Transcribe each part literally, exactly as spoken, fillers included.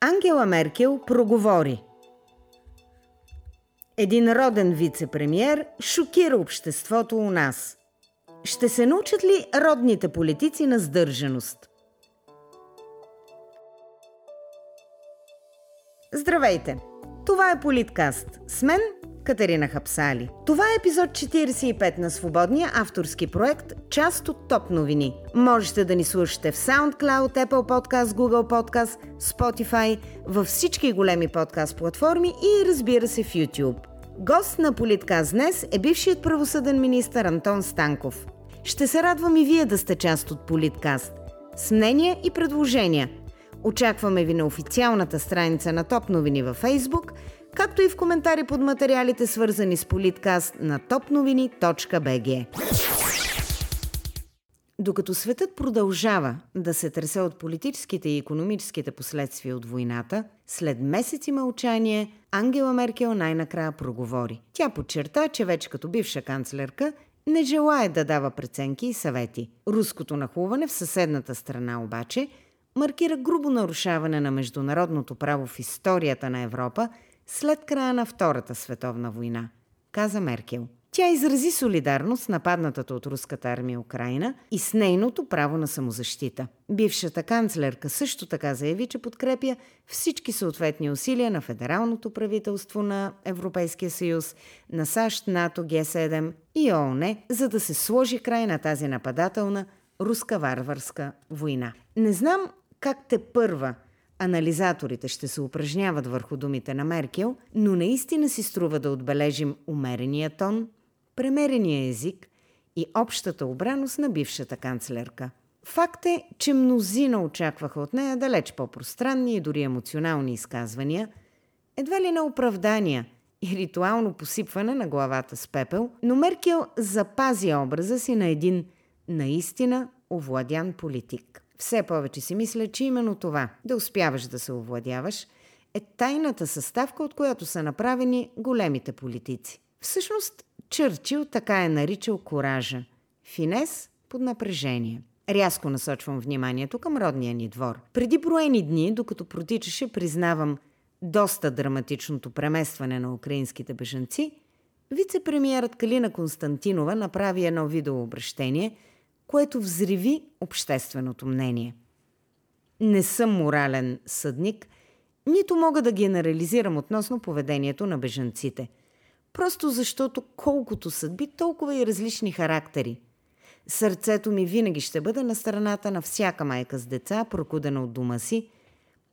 Ангела Меркел проговори. Един роден вице-премиер шокира обществото у нас. Ще се научат ли родните политици на сдържаност? Здравейте! Това е Политкаст. С мен Катерина Хапсали. Това е епизод четиридесет и пет на свободния авторски проект, част от Топ новини. Можете да ни слушате в SoundCloud, Apple Podcast, Google Podcast, Spotify, във всички големи подкаст платформи и разбира се в YouTube. Гост на Политкаст днес е бившият правосъден министър Антон Станков. Ще се радвам и вие да сте част от Политкаст. С мнения и предложения. Очакваме ви на официалната страница на Топ новини във Facebook, както и в коментари под материалите, свързани с Политкаст на топ новини точка би джи. Докато светът продължава да се тресе от политическите и икономическите последствия от войната, след месеци мълчание Ангела Меркел най-накрая проговори. Тя подчерта, че вече като бивша канцлерка не желае да дава преценки и съвети. Руското нахлуване в съседната страна обаче маркира грубо нарушаване на международното право в историята на Европа след края на Втората световна война, каза Меркел. Тя изрази солидарност с нападнатата от руската армия Украйна и с нейното право на самозащита. Бившата канцлерка също така заяви, че подкрепя всички съответни усилия на федералното правителство на Европейския съюз, на САЩ, НАТО, Г седем и ООН, за да се сложи край на тази нападателна руска варварска война. Не знам как те първа анализаторите ще се упражняват върху думите на Меркел, но наистина си струва да отбележим умерения тон, премерения език и общата обраност на бившата канцлерка. Факт е, че мнозина очакваха от нея далеч по-пространни и дори емоционални изказвания, едва ли на оправдания и ритуално посипване на главата с пепел, но Меркел запази образа си на един наистина овладян политик. Все повече си мисля, че именно това, да успяваш да се овладяваш, е тайната съставка, от която са направени големите политици. Всъщност, Чърчил така е наричал коража – финес под напрежение. Рязко насочвам вниманието към родния ни двор. Преди броени дни, докато протичаше, признавам, доста драматичното преместване на украинските бежанци, вице-премиерът Калина Константинова направи едно видеообращение, което взриви общественото мнение. Не съм морален съдник, нито мога да генерализирам относно поведението на бежанците. Просто защото колкото съдби, толкова и различни характери. Сърцето ми винаги ще бъде на страната на всяка майка с деца, прокудена от дома си,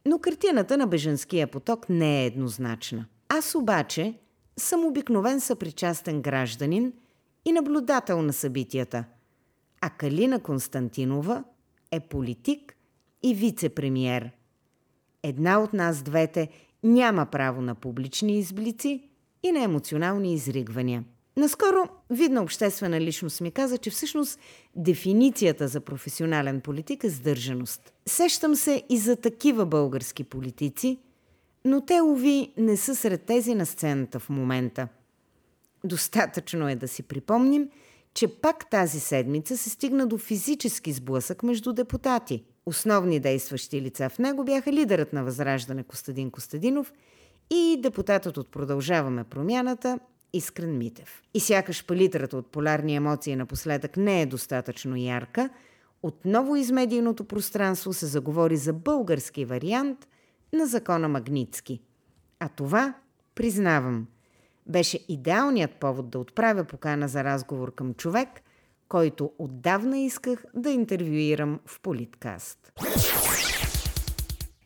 но картината на бежанския поток не е еднозначна. Аз обаче съм обикновен съпричастен гражданин и наблюдател на събитията, а Калина Константинова е политик и вице-премиер. Една от нас двете няма право на публични изблици и на емоционални изригвания. Наскоро видна обществена личност ми каза, че всъщност дефиницията за професионален политик е сдържаност. Сещам се и за такива български политици, но те, уви, не са сред тези на сцената в момента. Достатъчно е да си припомним, че пак тази седмица се стигна до физически сблъсък между депутати. Основни действащи лица в него бяха лидерът на Възраждане Костадин Костадинов и депутатът от Продължаваме промяната Искрен Митев. И сякаш палитрата от полярни емоции напоследък не е достатъчно ярка, отново из медийното пространство се заговори за български вариант на закона Магнитски. А това, признавам, беше идеалният повод да отправя покана за разговор към човек, който отдавна исках да интервюирам в Политкаст.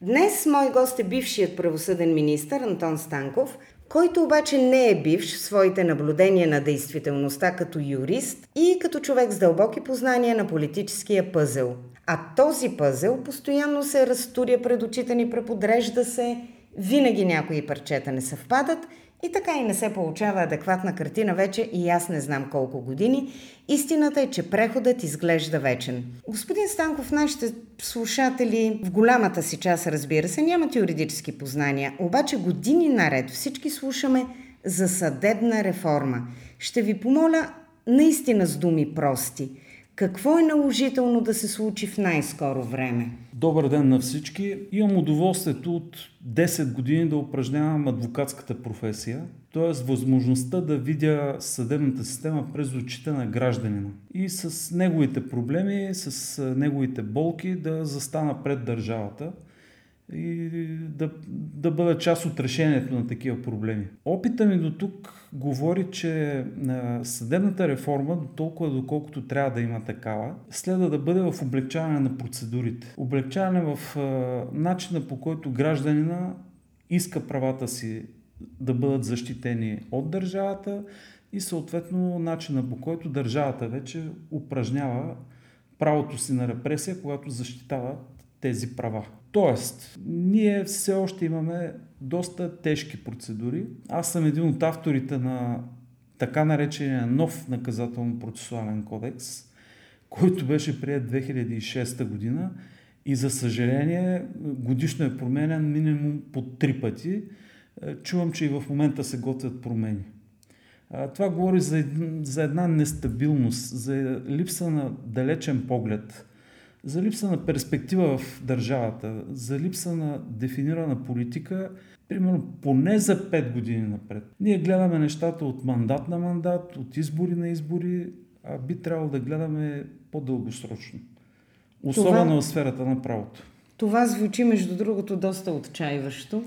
Днес мой гост е бившият правосъден министър Антон Станков, който обаче не е бивш в своите наблюдения на действителността като юрист и като човек с дълбоки познания на политическия пъзел. А този пъзел постоянно се разтуря пред очите ни, преподрежда се, винаги някои парчета не съвпадат и така и не се получава адекватна картина вече и аз не знам колко години. Истината е, че преходът изглежда вечен. Господин Станков, нашите слушатели в голямата си част, разбира се, нямат юридически познания, обаче години наред всички слушаме за съдебна реформа. Ще ви помоля наистина с думи прости. Какво е наложително да се случи в най-скоро време? Добър ден на всички! Имам удоволствието от десет години да упражнявам адвокатската професия, т.е. възможността да видя съдебната система през очите на гражданина и с неговите проблеми, с неговите болки да застана пред държавата и да, да бъда част от решението на такива проблеми. Опита ми до тук говори, че съдебната реформа, толкова доколкото трябва да има такава, следва да бъде в облекчаване на процедурите. Облекчаване в начина, по който гражданина иска правата си да бъдат защитени от държавата и съответно начина, по който държавата вече упражнява правото си на репресия, когато защитава тези права. Тоест, ние все още имаме доста тежки процедури. Аз съм един от авторите на така наречения нов наказателно-процесуален кодекс, който беше приет две хиляди и шеста година и за съжаление годишно е променен минимум по три пъти. Чувам, че и в момента се готвят промени. Това говори за, за една нестабилност, за липса на далечен поглед, за липса на перспектива в държавата, за липса на дефинирана политика, примерно поне за пет години напред. Ние гледаме нещата от мандат на мандат, от избори на избори, а би трябвало да гледаме по-дългосрочно. Особено това, в сферата на правото. Това звучи, между другото, доста отчаиващо.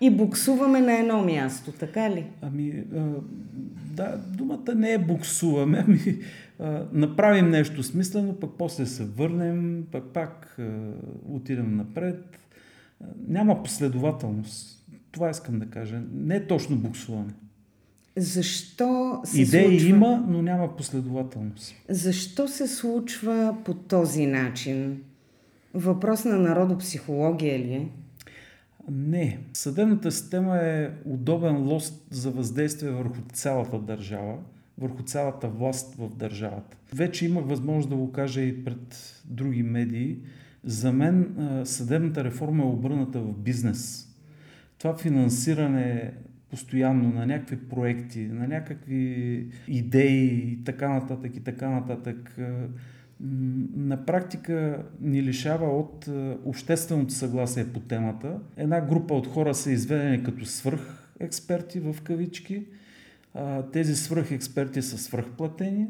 И буксуваме на едно място, така ли? Ами, да, думата не е буксуваме, ами направим нещо смислено, пък после се върнем, пък пак отидем напред. Няма последователност. Това искам да кажа. Не е точно буксуване. Защо се Идеи случва... има, но няма последователност. Защо се случва по този начин? Въпрос на народопсихология ли е? Не. Съдебната система е удобен лост за въздействие върху цялата държава, върху цялата власт в държавата. Вече имах възможност да го кажа и пред други медии. За мен съдебната реформа е обърната в бизнес. Това финансиране постоянно на някакви проекти, на някакви идеи и така нататък и така нататък, на практика ни лишава от общественото съгласие по темата. Една група от хора са изведени като свръхексперти в кавички. Тези свръхексперти са свръхплатени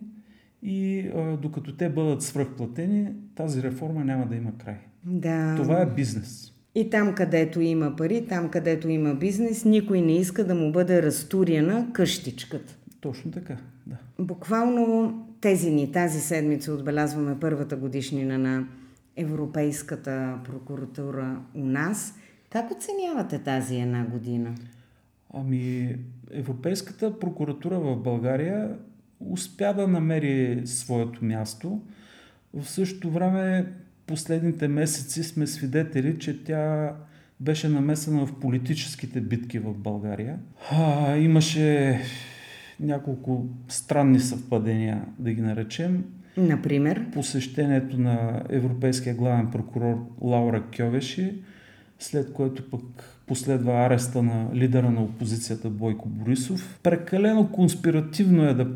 и докато те бъдат свръхплатени, тази реформа няма да има край. Да. Това е бизнес. И там, където има пари, там, където има бизнес, никой не иска да му бъде разтуряна къщичката. Точно така, да. Буквално тези ни, тази седмица отбелязваме първата годишнина на Европейската прокуратура у нас. Как оценявате тази една година? Ами, Европейската прокуратура в България успя да намери своето място. В същото време последните месеци сме свидетели, че тя беше намесена в политическите битки в България. А, имаше... няколко странни съвпадения, да ги наречем. Например? Посещението на европейския главен прокурор Лаура Кьовеши, след което пък последва ареста на лидера на опозицията Бойко Борисов. Прекалено конспиративно е да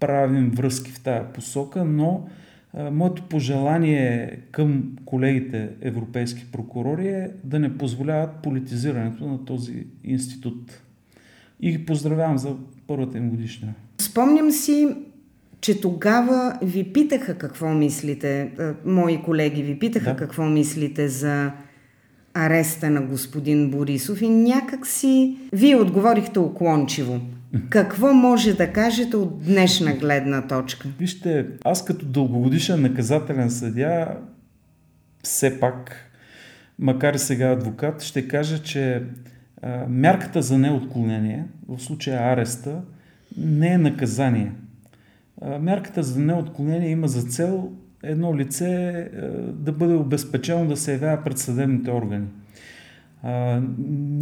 правим връзки в тая посока, но а, моето пожелание към колегите европейски прокурори е да не позволяват политизирането на този институт. И ги поздравявам за първата им годишна. Спомням си, че тогава ви питаха какво мислите, мои колеги ви питаха да. какво мислите за ареста на господин Борисов и някак си вие отговорихте уклончиво. Какво може да кажете от днешна гледна точка? Вижте, аз като дългогодишен наказателен съдия, все пак, макар и сега адвокат, ще кажа, че мярката за неотклонение, в случая ареста, не е наказание. Мярката за неотклонение има за цел едно лице да бъде обезпечено да се явява пред съдебните органи.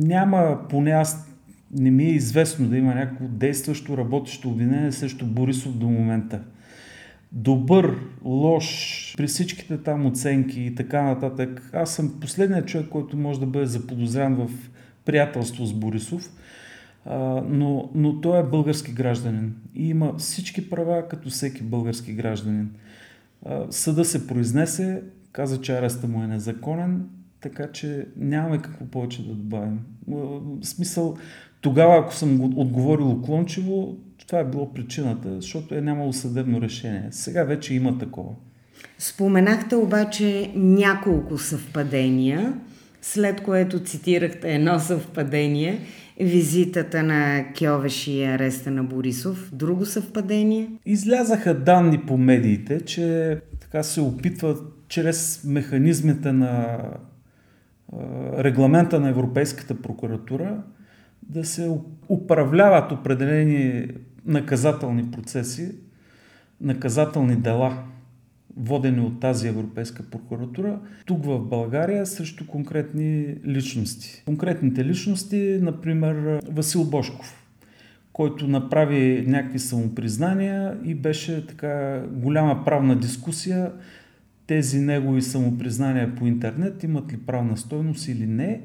Няма, поне аз не ми е известно да има някакво действащо, работещо обвинение срещу Борисов до момента. Добър, лош, при всичките там оценки и така нататък, аз съм последният човек, който може да бъде заподозрян в приятелство с Борисов, но, но той е български гражданин и има всички права като всеки български гражданин. Съда се произнесе, каза, че арестът му е незаконен, така че нямаме какво повече да добавим. В смисъл, тогава, ако съм отговорил уклончиво, това е било причината, защото е нямало съдебно решение. Сега вече има такова. Споменахте обаче няколко съвпадения, след което цитирахте едно съвпадение, визитата на Кьовеши и ареста на Борисов. Друго съвпадение? Излязаха данни по медиите, че така се опитват чрез механизмите на регламента на Европейската прокуратура да се управляват определени наказателни процеси, наказателни дела, водени от тази Европейска прокуратура, тук в България срещу конкретни личности. Конкретните личности, например Васил Божков, който направи някакви самопризнания и беше така голяма правна дискусия, тези негови самопризнания по интернет имат ли правна стойност или не.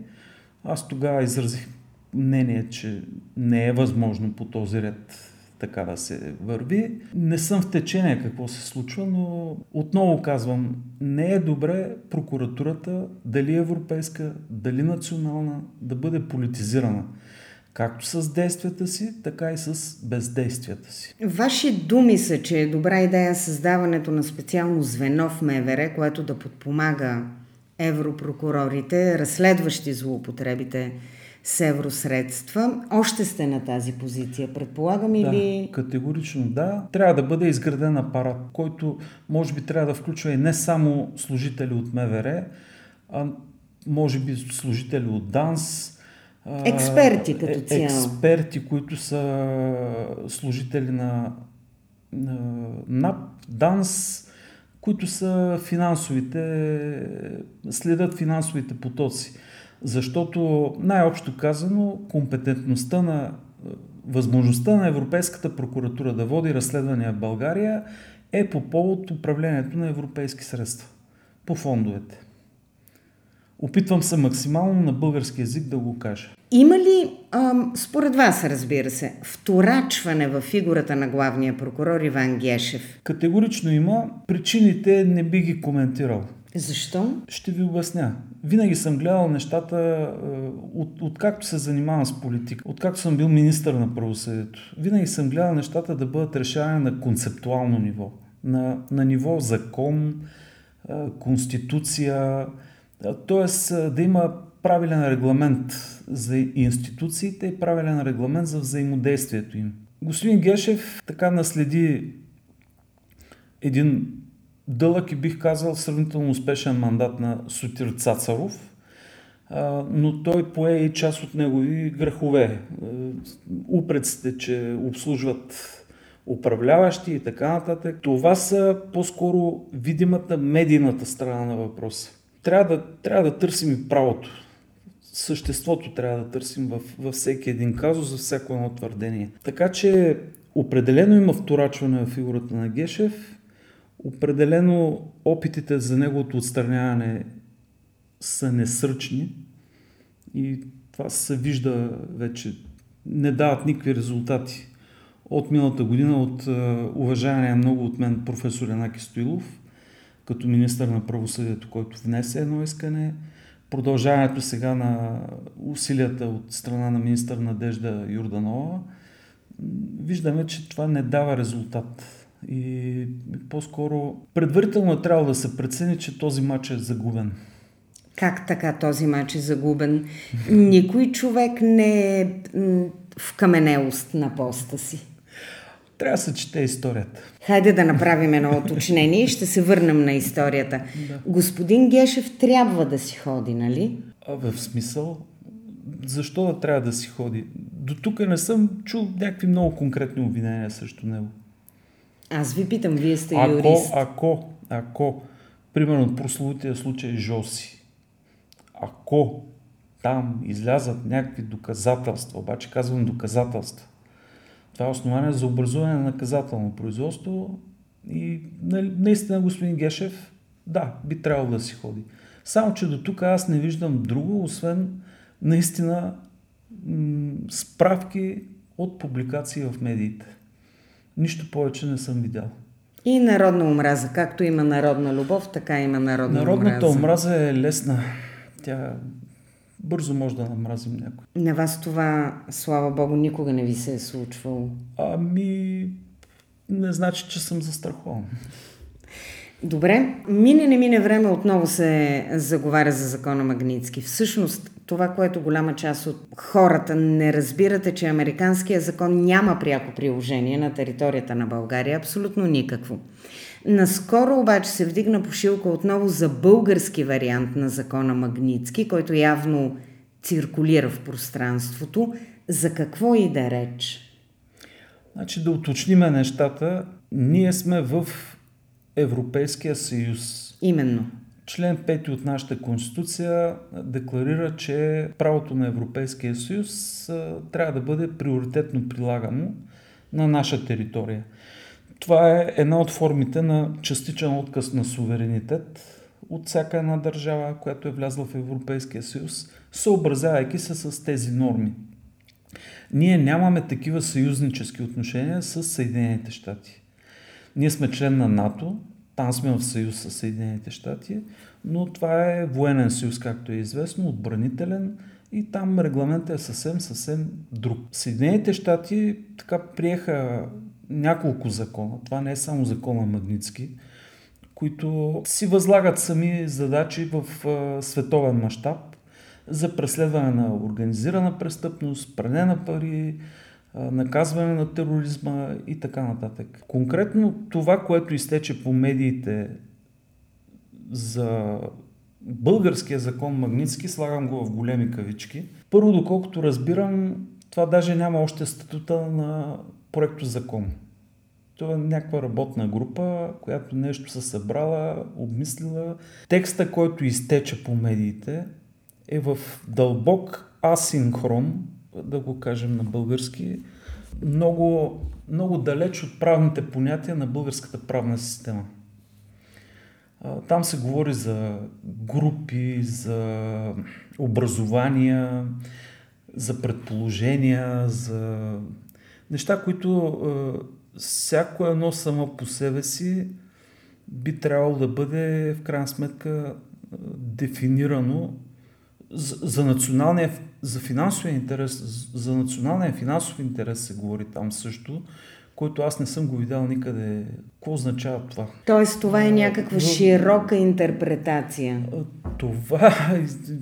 Аз тогава изразих мнение, че не е възможно по този ред така да се върви. Не съм в течение какво се случва, но отново казвам, не е добре прокуратурата, дали европейска, дали национална, да бъде политизирана. Както с действията си, така и с бездействията си. Ваши думи са, че е добра идея създаването на специално звено в МВР, което да подпомага европрокурорите, разследващи злоупотребите с евросредства. Още сте на тази позиция, предполагам, или... Да, категорично да. Трябва да бъде изграден апарат, който може би трябва да включва и не само служители от МВР, а може би служители от ДАНС. Експерти като цяло. Експерти, които са служители на, на НАП, ДАНС, които са финансовите, следят финансовите потоци. Защото, най-общо казано, компетентността на възможността на Европейската прокуратура да води разследвания в България е по повод управлението на европейски средства по фондовете. Опитвам се максимално на български език да го кажа. Има ли, ам, според вас, разбира се, вторачване във фигурата на главния прокурор Иван Гешев? Категорично има. Причините не би ги коментирал. Защо? Ще ви обясня. Винаги съм гледал нещата, от, откакто се занимавам с политика, откакто съм бил министър на правосъдието, винаги съм гледал нещата да бъдат решавани на концептуално ниво. На, на ниво закон, конституция, т.е. да има правилен регламент за институциите и правилен регламент за взаимодействието им. Господин Гешев така наследи един дълъг и бих казал сравнително успешен мандат на Сутир Цацаров, но той пое и част от негови грехове. Упреците, че обслужват управляващи и така нататък. Това са по-скоро видимата медийната страна на въпроса. Трябва да, трябва да търсим и правото. Съществото трябва да търсим във, във всеки един казус, за всяко едно твърдение. Така че определено има вторачване в фигурата на Гешев. Определено опитите за неговото отстраняване са несръчни и това се вижда вече, не дават никакви резултати. От миналата година, от уважавания много от мен професор Енаки Стоилов, като министър на правосъдието, който внесе едно искане, продължаването сега на усилията от страна на министър Надежда Юрданова, виждаме, че това не дава резултат. И по-скоро предварително трябва да се прецени, че този мач е загубен. Как така този мач е загубен? Никой човек не е в каменелост на поста си. Трябва да се чете историята. Хайде да направим едно уточнение и ще се върнем на историята. Да. Господин Гешев трябва да си ходи, нали? А в смисъл? Защо да трябва да си ходи? До тук не съм чул някакви много конкретни обвинения срещу него. Аз ви питам, вие сте ако, юрист. Ако, ако, примерно прословутия случай Жоси, ако там излязат някакви доказателства, обаче казвам доказателства, това е основание за образуване на наказателно производство и наистина господин Гешев, да, би трябвало да си ходи. Само, че до тук аз не виждам друго, освен наистина м- справки от публикации в медиите. Нищо повече не съм видял. И народна омраза. Както има народна любов, така има народна Народната омраза. Народната омраза е лесна. Тя бързо може да намразим някой. На вас това, слава Богу, никога не ви се е случвало? Ами, не значи, че съм застрахован. Добре. Мине, не мине време, отново се заговаря за закона Магнитски. Всъщност, това, което голяма част от хората не разбират, е, че американският закон няма пряко приложение на територията на България. Абсолютно никакво. Наскоро обаче се вдигна пошилка отново за български вариант на закона Магнитски, който явно циркулира в пространството. За какво и да реч? Значи, да уточниме нещата. Ние сме в Европейския съюз. Именно. Член пети от нашата конституция декларира, че правото на Европейския съюз трябва да бъде приоритетно прилагано на наша територия. Това е една от формите на частичен отказ на суверенитет от всяка една държава, която е влязла в Европейския съюз, съобразявайки се с тези норми. Ние нямаме такива съюзнически отношения с Съединените щати. Ние сме член на НАТО, там сме в съюз с Съединените щати, но това е военен съюз, както е известно, отбранителен, и там регламентът е съвсем, съвсем друг. Съединените щати така приеха няколко закона, това не е само закона Магнитски, които си възлагат сами задачи в а, световен мащаб за преследване на организирана престъпност, пране на пари, наказване на тероризма и така нататък. Конкретно това, което изтече по медиите за българския закон Магнитски, слагам го в големи кавички. Първо, доколкото разбирам, това даже няма още статута на проекто закон. Това е някаква работна група, която нещо се събрала, обмислила. Текста, който изтече по медиите, е в дълбок асинхрон, да го кажем на български, много, много далеч от правните понятия на българската правна система. Там се говори за групи, за образования, за предположения, за неща, които всяко едно само по себе си би трябвало да бъде в крайна сметка дефинирано за, за националния За финансовия интерес, за националния финансов интерес се говори там също, който аз не съм го видял никъде. Какво означава това? Тоест това е някаква Но... широка интерпретация. Това,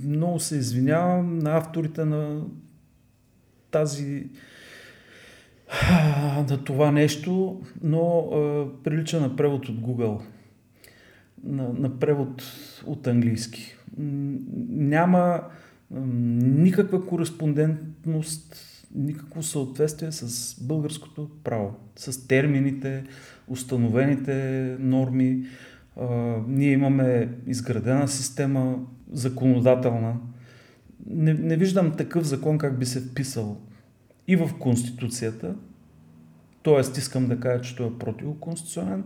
много се извинявам на авторите на тази... на това нещо, но е, прилича на превод от Google. На, на превод от английски. Няма никаква кореспондентност, никакво съответствие с българското право, с термините, установените норми. А, ние имаме изградена система, законодателна. Не, не виждам такъв закон как би се вписал и в Конституцията, т.е. искам да кажа, че той е противоконституционен,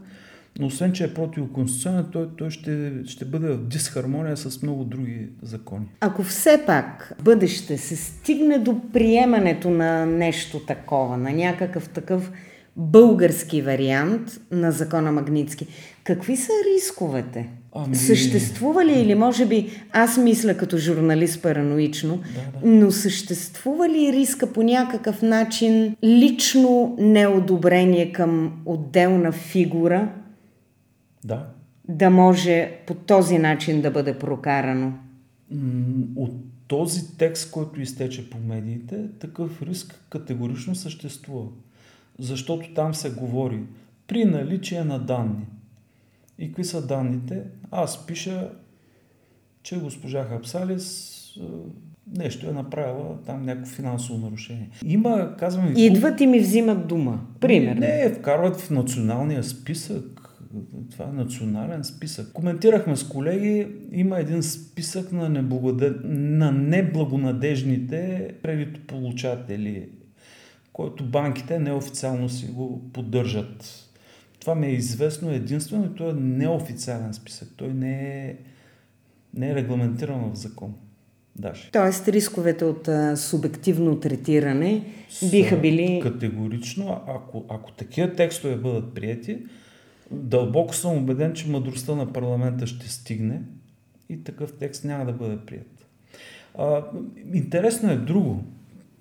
но освен, че е противоконституционен, той, той ще, ще бъде в дисхармония с много други закони. Ако все пак бъдеще се стигне до приемането на нещо такова, на някакъв такъв български вариант на закона Магнитски, какви са рисковете? Ами... Съществува ли, или може би аз мисля като журналист параноично, да, да. но съществува ли риска по някакъв начин лично неодобрение към отделна фигура? Да. Да може по този начин да бъде прокарано. От този текст, който изтече по медиите, такъв риск категорично съществува. Защото там се говори при наличие на данни. И какви са данните? Аз пиша, че госпожа Хапсалис нещо е направила там някакво финансово нарушение. Има, казваме... Идват и ми взимат дума. Примерно. Не, вкарват в националния списък. Това е национален списък. Коментирахме с колеги, има един списък на, неблагодъ... на неблагонадежните кредитополучатели, който банките неофициално си го поддържат. Това ми е известно единствено и той е неофициален списък. Той не е, не е регламентиран в закон. Даже. Тоест рисковете от а, субективно третиране биха били... Категорично, ако, ако такива текстове бъдат приети, Дълбоко съм убеден, че мъдростта на парламента ще стигне и такъв текст няма да бъде прият. А, интересно е друго.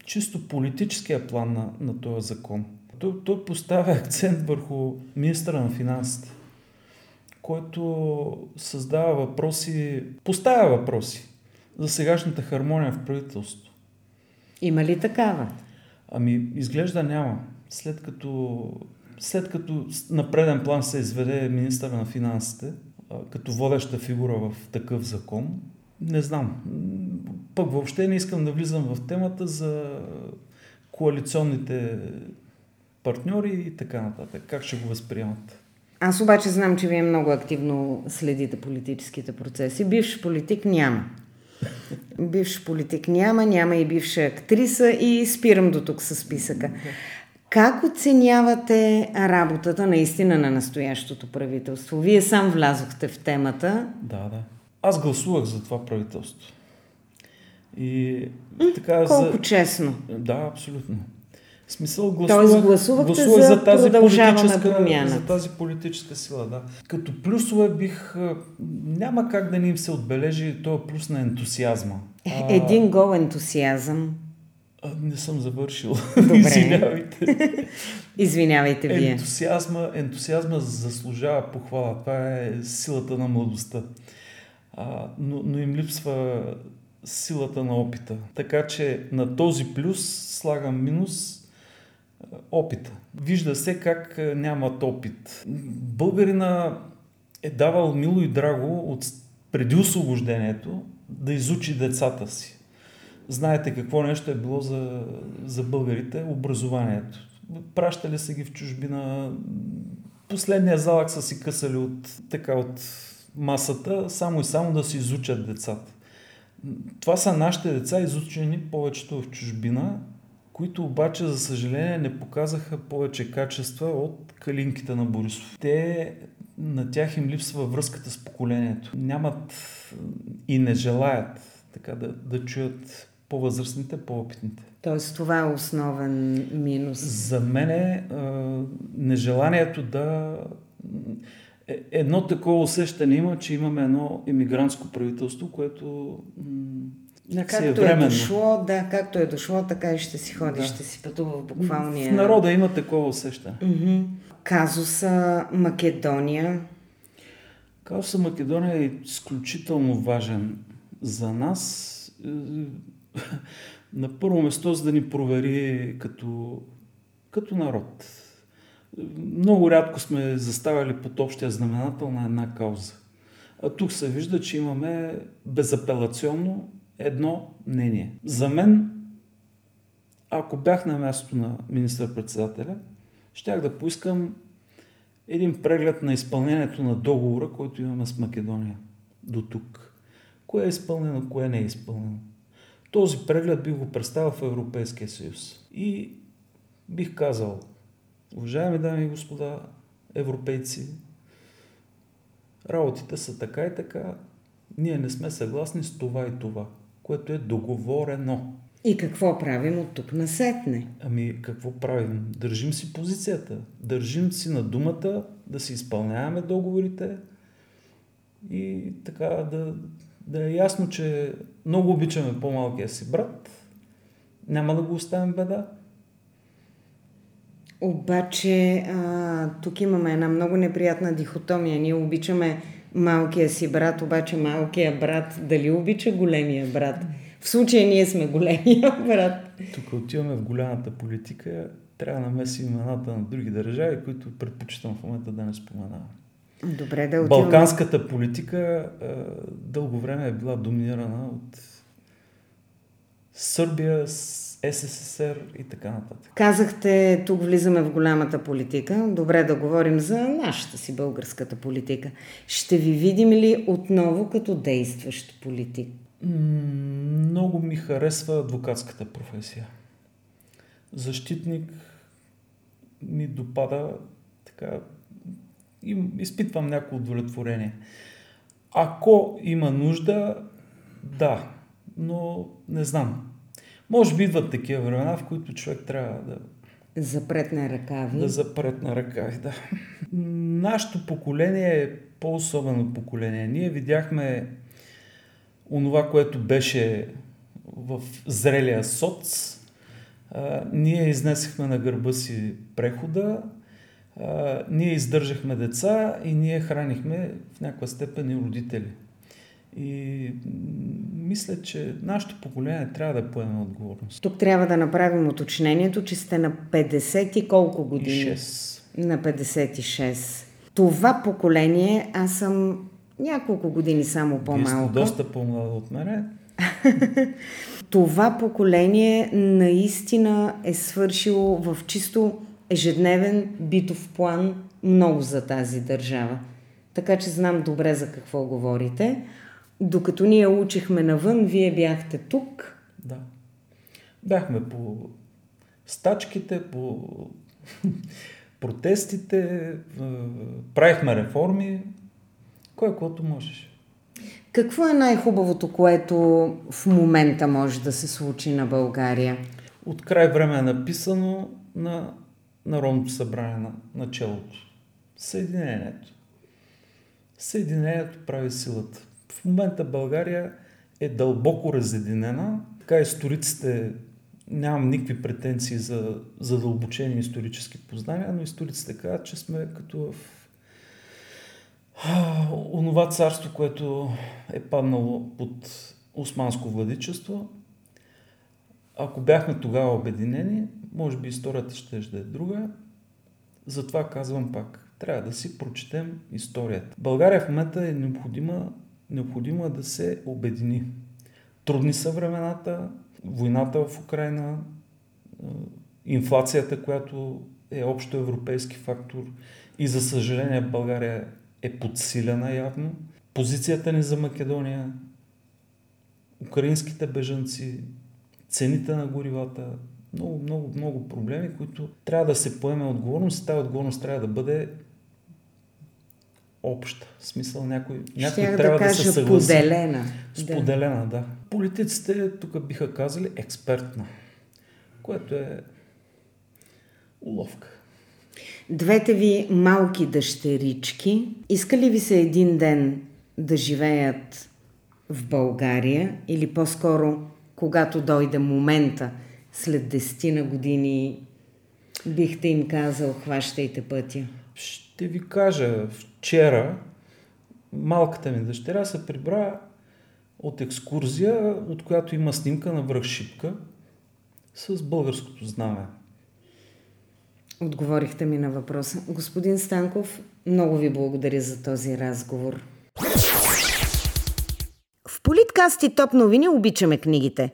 Чисто политическия план на, на този закон. Той, той поставя акцент върху министъра на финансите, който създава въпроси, поставя въпроси за сегашната хармония в правителството. Има ли такава? Ами, изглежда няма. След като, след като на преден план се изведе министъра на финансите, като водеща фигура в такъв закон, не знам. Пък въобще не искам да влизам в темата за коалиционните партньори и така нататък. Как ще го възприемат? Аз обаче знам, че вие много активно следите политическите процеси. Бивш политик няма. Бивш политик няма, няма и бивша актриса и спирам до тук със списъка. Как оценявате работата наистина на настоящото правителство? Вие сам влязохте в темата. Да, да. Аз гласувах за това правителство. И така... Колко за... честно. Да, абсолютно. В смисъл гласувах, гласувах за, за, тази за тази политическа сила. Да. Като плюсове бих... Няма как да не им се отбележи този плюс на ентусиазма. А... Един гол ентусиазъм. А, не съм завършил. Добре. Извинявайте. Извинявайте вие. Ентусиазма, ентусиазма заслужава похвала. Това е силата на младостта. А, но, но им липсва силата на опита. Така че на този плюс слагам минус... опита. Вижда се как нямат опит. Българина е давал мило и драго от преди освобождението да изучи децата си. Знаете какво нещо е било за, за българите? Образованието. Пращали са ги в чужбина. Последния залък са си късали от, така, от масата, само и само да се изучат децата. Това са нашите деца, изучени повечето в чужбина, които обаче, за съжаление, не показаха повече качества от калинките на Борисов. Те, на тях им липсва връзката с поколението. Нямат и не желаят така да, да чуят по-възрастните, по-опитните. Тоест това е основен минус. За мен е нежеланието да... Едно такова усещане има, че имаме едно имигрантско правителство, което... Както е, е дошло, да, както е дошло, така и ще си ходи, да. Ще си пътува в буквалния... В народа има такова усещане. Mm-hmm. Казуса Македония. Казуса Македония е изключително важен за нас. На първо място, за да ни провери като, като народ. Много рядко сме заставяли под общия знаменател на една кауза. А тук се вижда, че имаме безапелационно едно мнение. За мен, ако бях на мястото на министър-председателя, щях да поискам един преглед на изпълнението на договора, който имаме с Македония до тук. Кое е изпълнено, кое не е изпълнено. Този преглед бих го представил в Европейския съюз. И бих казал, уважаеми дами и господа европейци, работите са така и така, ние не сме съгласни с това и това, което е договорено. И какво правим от тук насетне? Ами какво правим? Държим си позицията, държим си на думата, да си изпълняваме договорите и така да, да е ясно, че много обичаме по-малкия си брат, няма да го оставим беда. Обаче а, тук имаме една много неприятна дихотомия. Ние обичаме малкия си брат, обаче малкия брат дали обича големия брат? В случая ние сме големия брат. Тук отиваме в голямата политика, трябва да намесим имената на други държави, които предпочитам в момента да не споменавам. Добре, да отиваме. Балканската политика а, дълго време е била доминирана от Сърбия, ес ес ес ер и така нататък. Казахте, тук влизаме в голямата политика. Добре да говорим за нашата си българската политика. Ще ви видим ли отново като действащ политик? Много ми харесва адвокатската професия. Защитник ми допада, така, изпитвам някакво удовлетворение. Ако има нужда, да, но не знам. Може би идват такива времена, в които човек трябва да запретне ръкави. Да, запретне ръкави, да. Нашето поколение е по-особено поколение. Ние видяхме онова, което беше в зрелия соц. А, ние изнесехме на гърба си прехода, а, ние издържахме деца и ние хранихме в някаква степен и родители. И мисля, че нашето поколение трябва да поеме отговорност. Тук трябва да направим уточнението, че сте на петдесет и колко години? шест. На петдесет и шест. Това поколение, аз съм няколко години само по-малко. Вие сте доста по-млада от мене. Това поколение наистина е свършило в чисто ежедневен битов план много за тази държава. Така че знам добре за какво говорите. Докато ние учихме навън, вие бяхте тук. Да. Бяхме по стачките, по протестите, правихме реформи, кое което можеше. Какво е най-хубавото, което в момента може да се случи на България? От край време е написано на Народното събрание на началото. Съединението. Съединението прави силата. В момента България е дълбоко разединена. Така историците, нямам никакви претенции за задълбочени исторически познания, но историците казват, че сме като в онова царство, което е паднало под османско владичество. Ако бяхме тогава обединени, може би историята ще ще е друга. Затова казвам пак, трябва да си прочетем историята. България в момента е необходима, необходима да се обедини. Трудни са времената, войната в Украйна, инфлацията, която е общо европейски фактор и за съжаление България е подсилена явно. Позицията ни за Македония, украинските бежанци, цените на горивата, много, много, много проблеми, които трябва да се поеме отговорност и тази отговорност трябва да бъде обща. В смисъл някой, някой трябва да, да, да се съгласи. Споделена. Споделена, да. да. Политиците тук биха казали експертна, което е уловка. Двете ви малки дъщерички, иска ли ви се един ден да живеят в България или по-скоро, когато дойде момента, след десетина години, бихте им казал, хващайте пътя? Ще ви кажа, вчера малката ми дъщеря се прибра от екскурзия, от която има снимка на връх Шипка с българското знаме. Отговорихте ми на въпроса. Господин Станков, много ви благодаря за този разговор. В Политкаст и Топ новини обичаме книгите.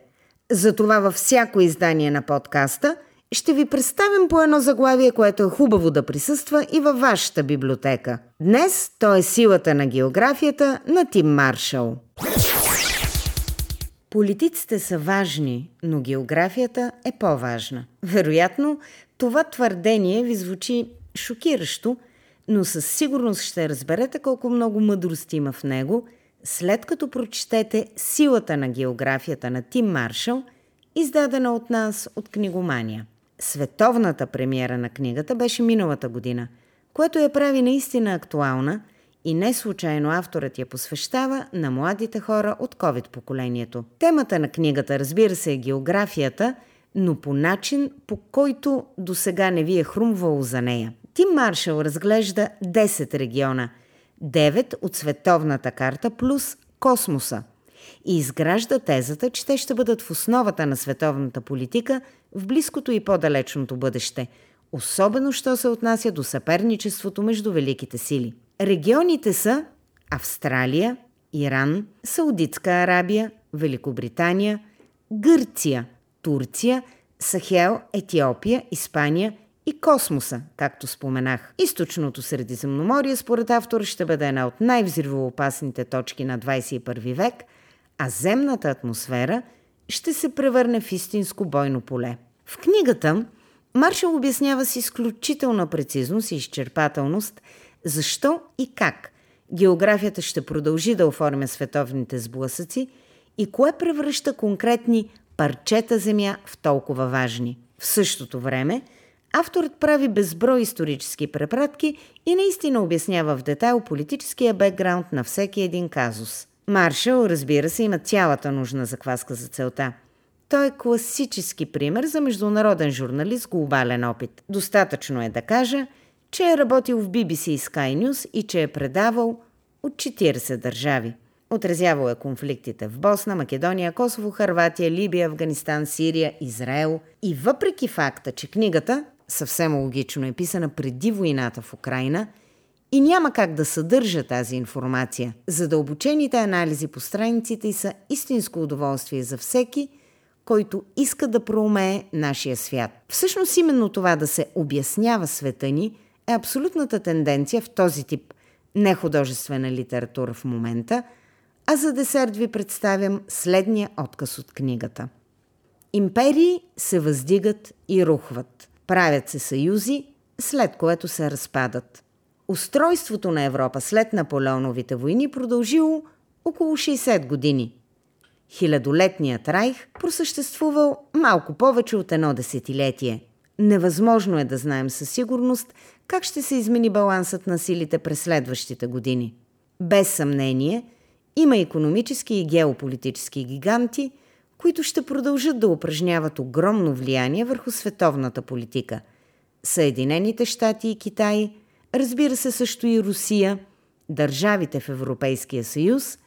Затова във всяко издание на подкаста ще ви представим по едно заглавие, което е хубаво да присъства и във вашата библиотека. Днес то е Силата на географията на Тим Маршъл. Политиците са важни, но географията е по-важна. Вероятно, това твърдение ви звучи шокиращо, но със сигурност ще разберете колко много мъдрост има в него, след като прочетете Силата на географията на Тим Маршъл, издадена от нас от Книгомания. Световната премиера на книгата беше миналата година, което я прави наистина актуална и не случайно авторът я посвещава на младите хора от ковид поколението. Темата на книгата, разбира се, е географията, но по начин, по който досега не ви е хрумвало за нея. Тим Маршъл разглежда десет региона, девет от световната карта плюс космоса и изгражда тезата, че те ще бъдат в основата на световната политика в близкото и по-далечното бъдеще, особено що се отнася до съперничеството между великите сили. Регионите са Австралия, Иран, Саудитска Арабия, Великобритания, Гърция, Турция, Сахел, Етиопия, Испания и космоса, както споменах. Източното Средиземноморие, според автора, ще бъде една от най-взривоопасните точки на двадесет и първи век, а земната атмосфера ще се превърне в истинско бойно поле. В книгата Маршъл обяснява с изключителна прецизност и изчерпателност защо и как географията ще продължи да оформя световните сблъсъци и кое превръща конкретни парчета земя в толкова важни. В същото време Авторът прави безброй исторически препратки и наистина обяснява в детайл политическия бекграунд на всеки един казус. Маршъл, разбира се, има цялата нужна закваска за целта. Той е класически пример за международен журналист с глобален опит. Достатъчно е да кажа, че е работил в Би Би Си и Sky News и че е предавал от четирийсет държави. Отразявал е конфликтите в Босна, Македония, Косово, Хърватия, Либия, Афганистан, Сирия, Израел. И въпреки факта, че книгата съвсем логично е писана преди войната в Украйна и няма как да съдържа тази информация, задълбочените анализи по страниците ѝ са истинско удоволствие за всеки, който иска да проумее нашия свят. Всъщност именно това да се обяснява света ни е абсолютната тенденция в този тип нехудожествена литература в момента, а за десерт ви представям следния откъс от книгата. Империи се въздигат и рухват. Правят се съюзи, след което се разпадат. Устройството на Европа след Наполеоновите войни продължило около шейсет години. Хилядолетният райх просъществувал малко повече от едно десетилетие. Невъзможно е да знаем със сигурност как ще се измени балансът на силите през следващите години. Без съмнение, има икономически и геополитически гиганти, които ще продължат да упражняват огромно влияние върху световната политика. Съединените щати и Китай, разбира се също и Русия, държавите в Европейския съюз,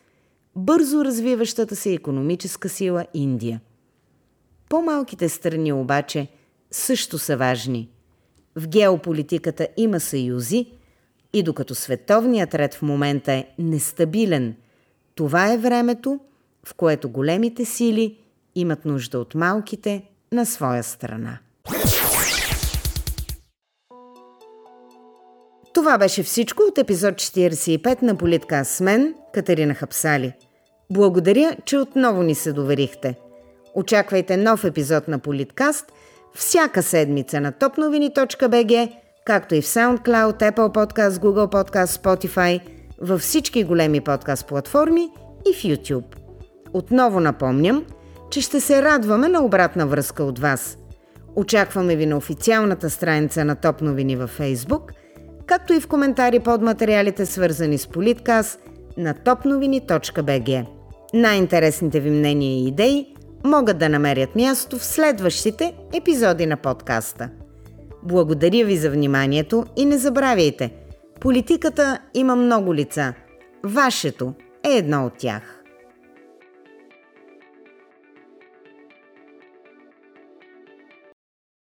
бързо развиващата се икономическа сила Индия. По-малките страни обаче също са важни. В геополитиката има съюзи и докато световният ред в момента е нестабилен, това е времето, в което големите сили имат нужда от малките на своя страна. Това беше всичко от епизод четирийсет и пет на Политкаст с мен, Катерина Хапсали. Благодаря, че отново ни се доверихте. Очаквайте нов епизод на Политкаст всяка седмица на топ новини точка би джи, както и в SoundCloud, Apple Podcast, Google Podcast, Spotify, във всички големи подкаст платформи и в YouTube. Отново напомням, че ще се радваме на обратна връзка от вас. Очакваме ви на официалната страница на Топ новини във Facebook, както и в коментари под материалите, свързани с Политкаст на топ новини точка би джи. Най-интересните ви мнения и идеи могат да намерят място в следващите епизоди на подкаста. Благодаря ви за вниманието и не забравяйте, политиката има много лица. Вашето е едно от тях.